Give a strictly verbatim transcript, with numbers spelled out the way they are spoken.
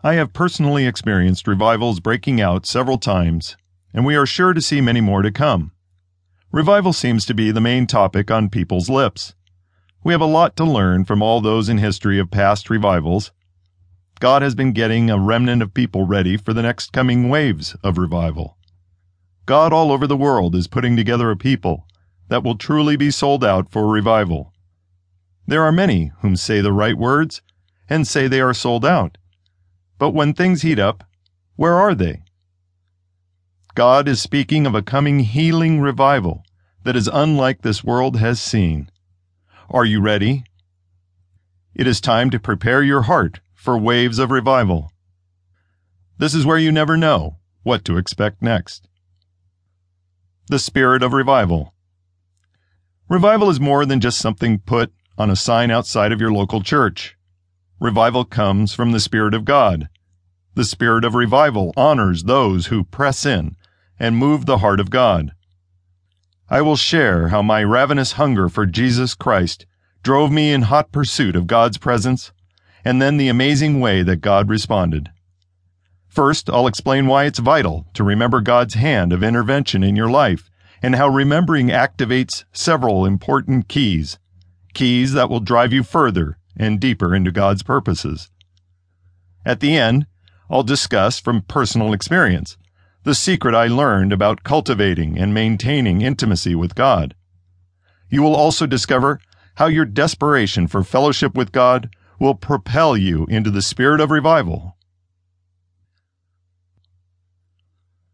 I have personally experienced revivals breaking out several times, and we are sure to see many more to come. Revival seems to be the main topic on people's lips. We have a lot to learn from all those in history of past revivals. God has been getting a remnant of people ready for the next coming waves of revival. God all over the world is putting together a people that will truly be sold out for revival. There are many whom say the right words and say they are sold out. But when things heat up, where are they? God is speaking of a coming healing revival that is unlike this world has seen. Are you ready? It is time to prepare your heart for waves of revival. This is where you never know what to expect next. The spirit of revival. Revival is more than just something put on a sign outside of your local church. Revival comes from the Spirit of God. The Spirit of revival honors those who press in and move the heart of God. I will share how my ravenous hunger for Jesus Christ drove me in hot pursuit of God's presence, and then the amazing way that God responded. First, I'll explain why it's vital to remember God's hand of intervention in your life and how remembering activates several important keys. Keys that will drive you further and deeper into God's purposes. At the end, I'll discuss from personal experience the secret I learned about cultivating and maintaining intimacy with God. You will also discover how your desperation for fellowship with God will propel you into the spirit of revival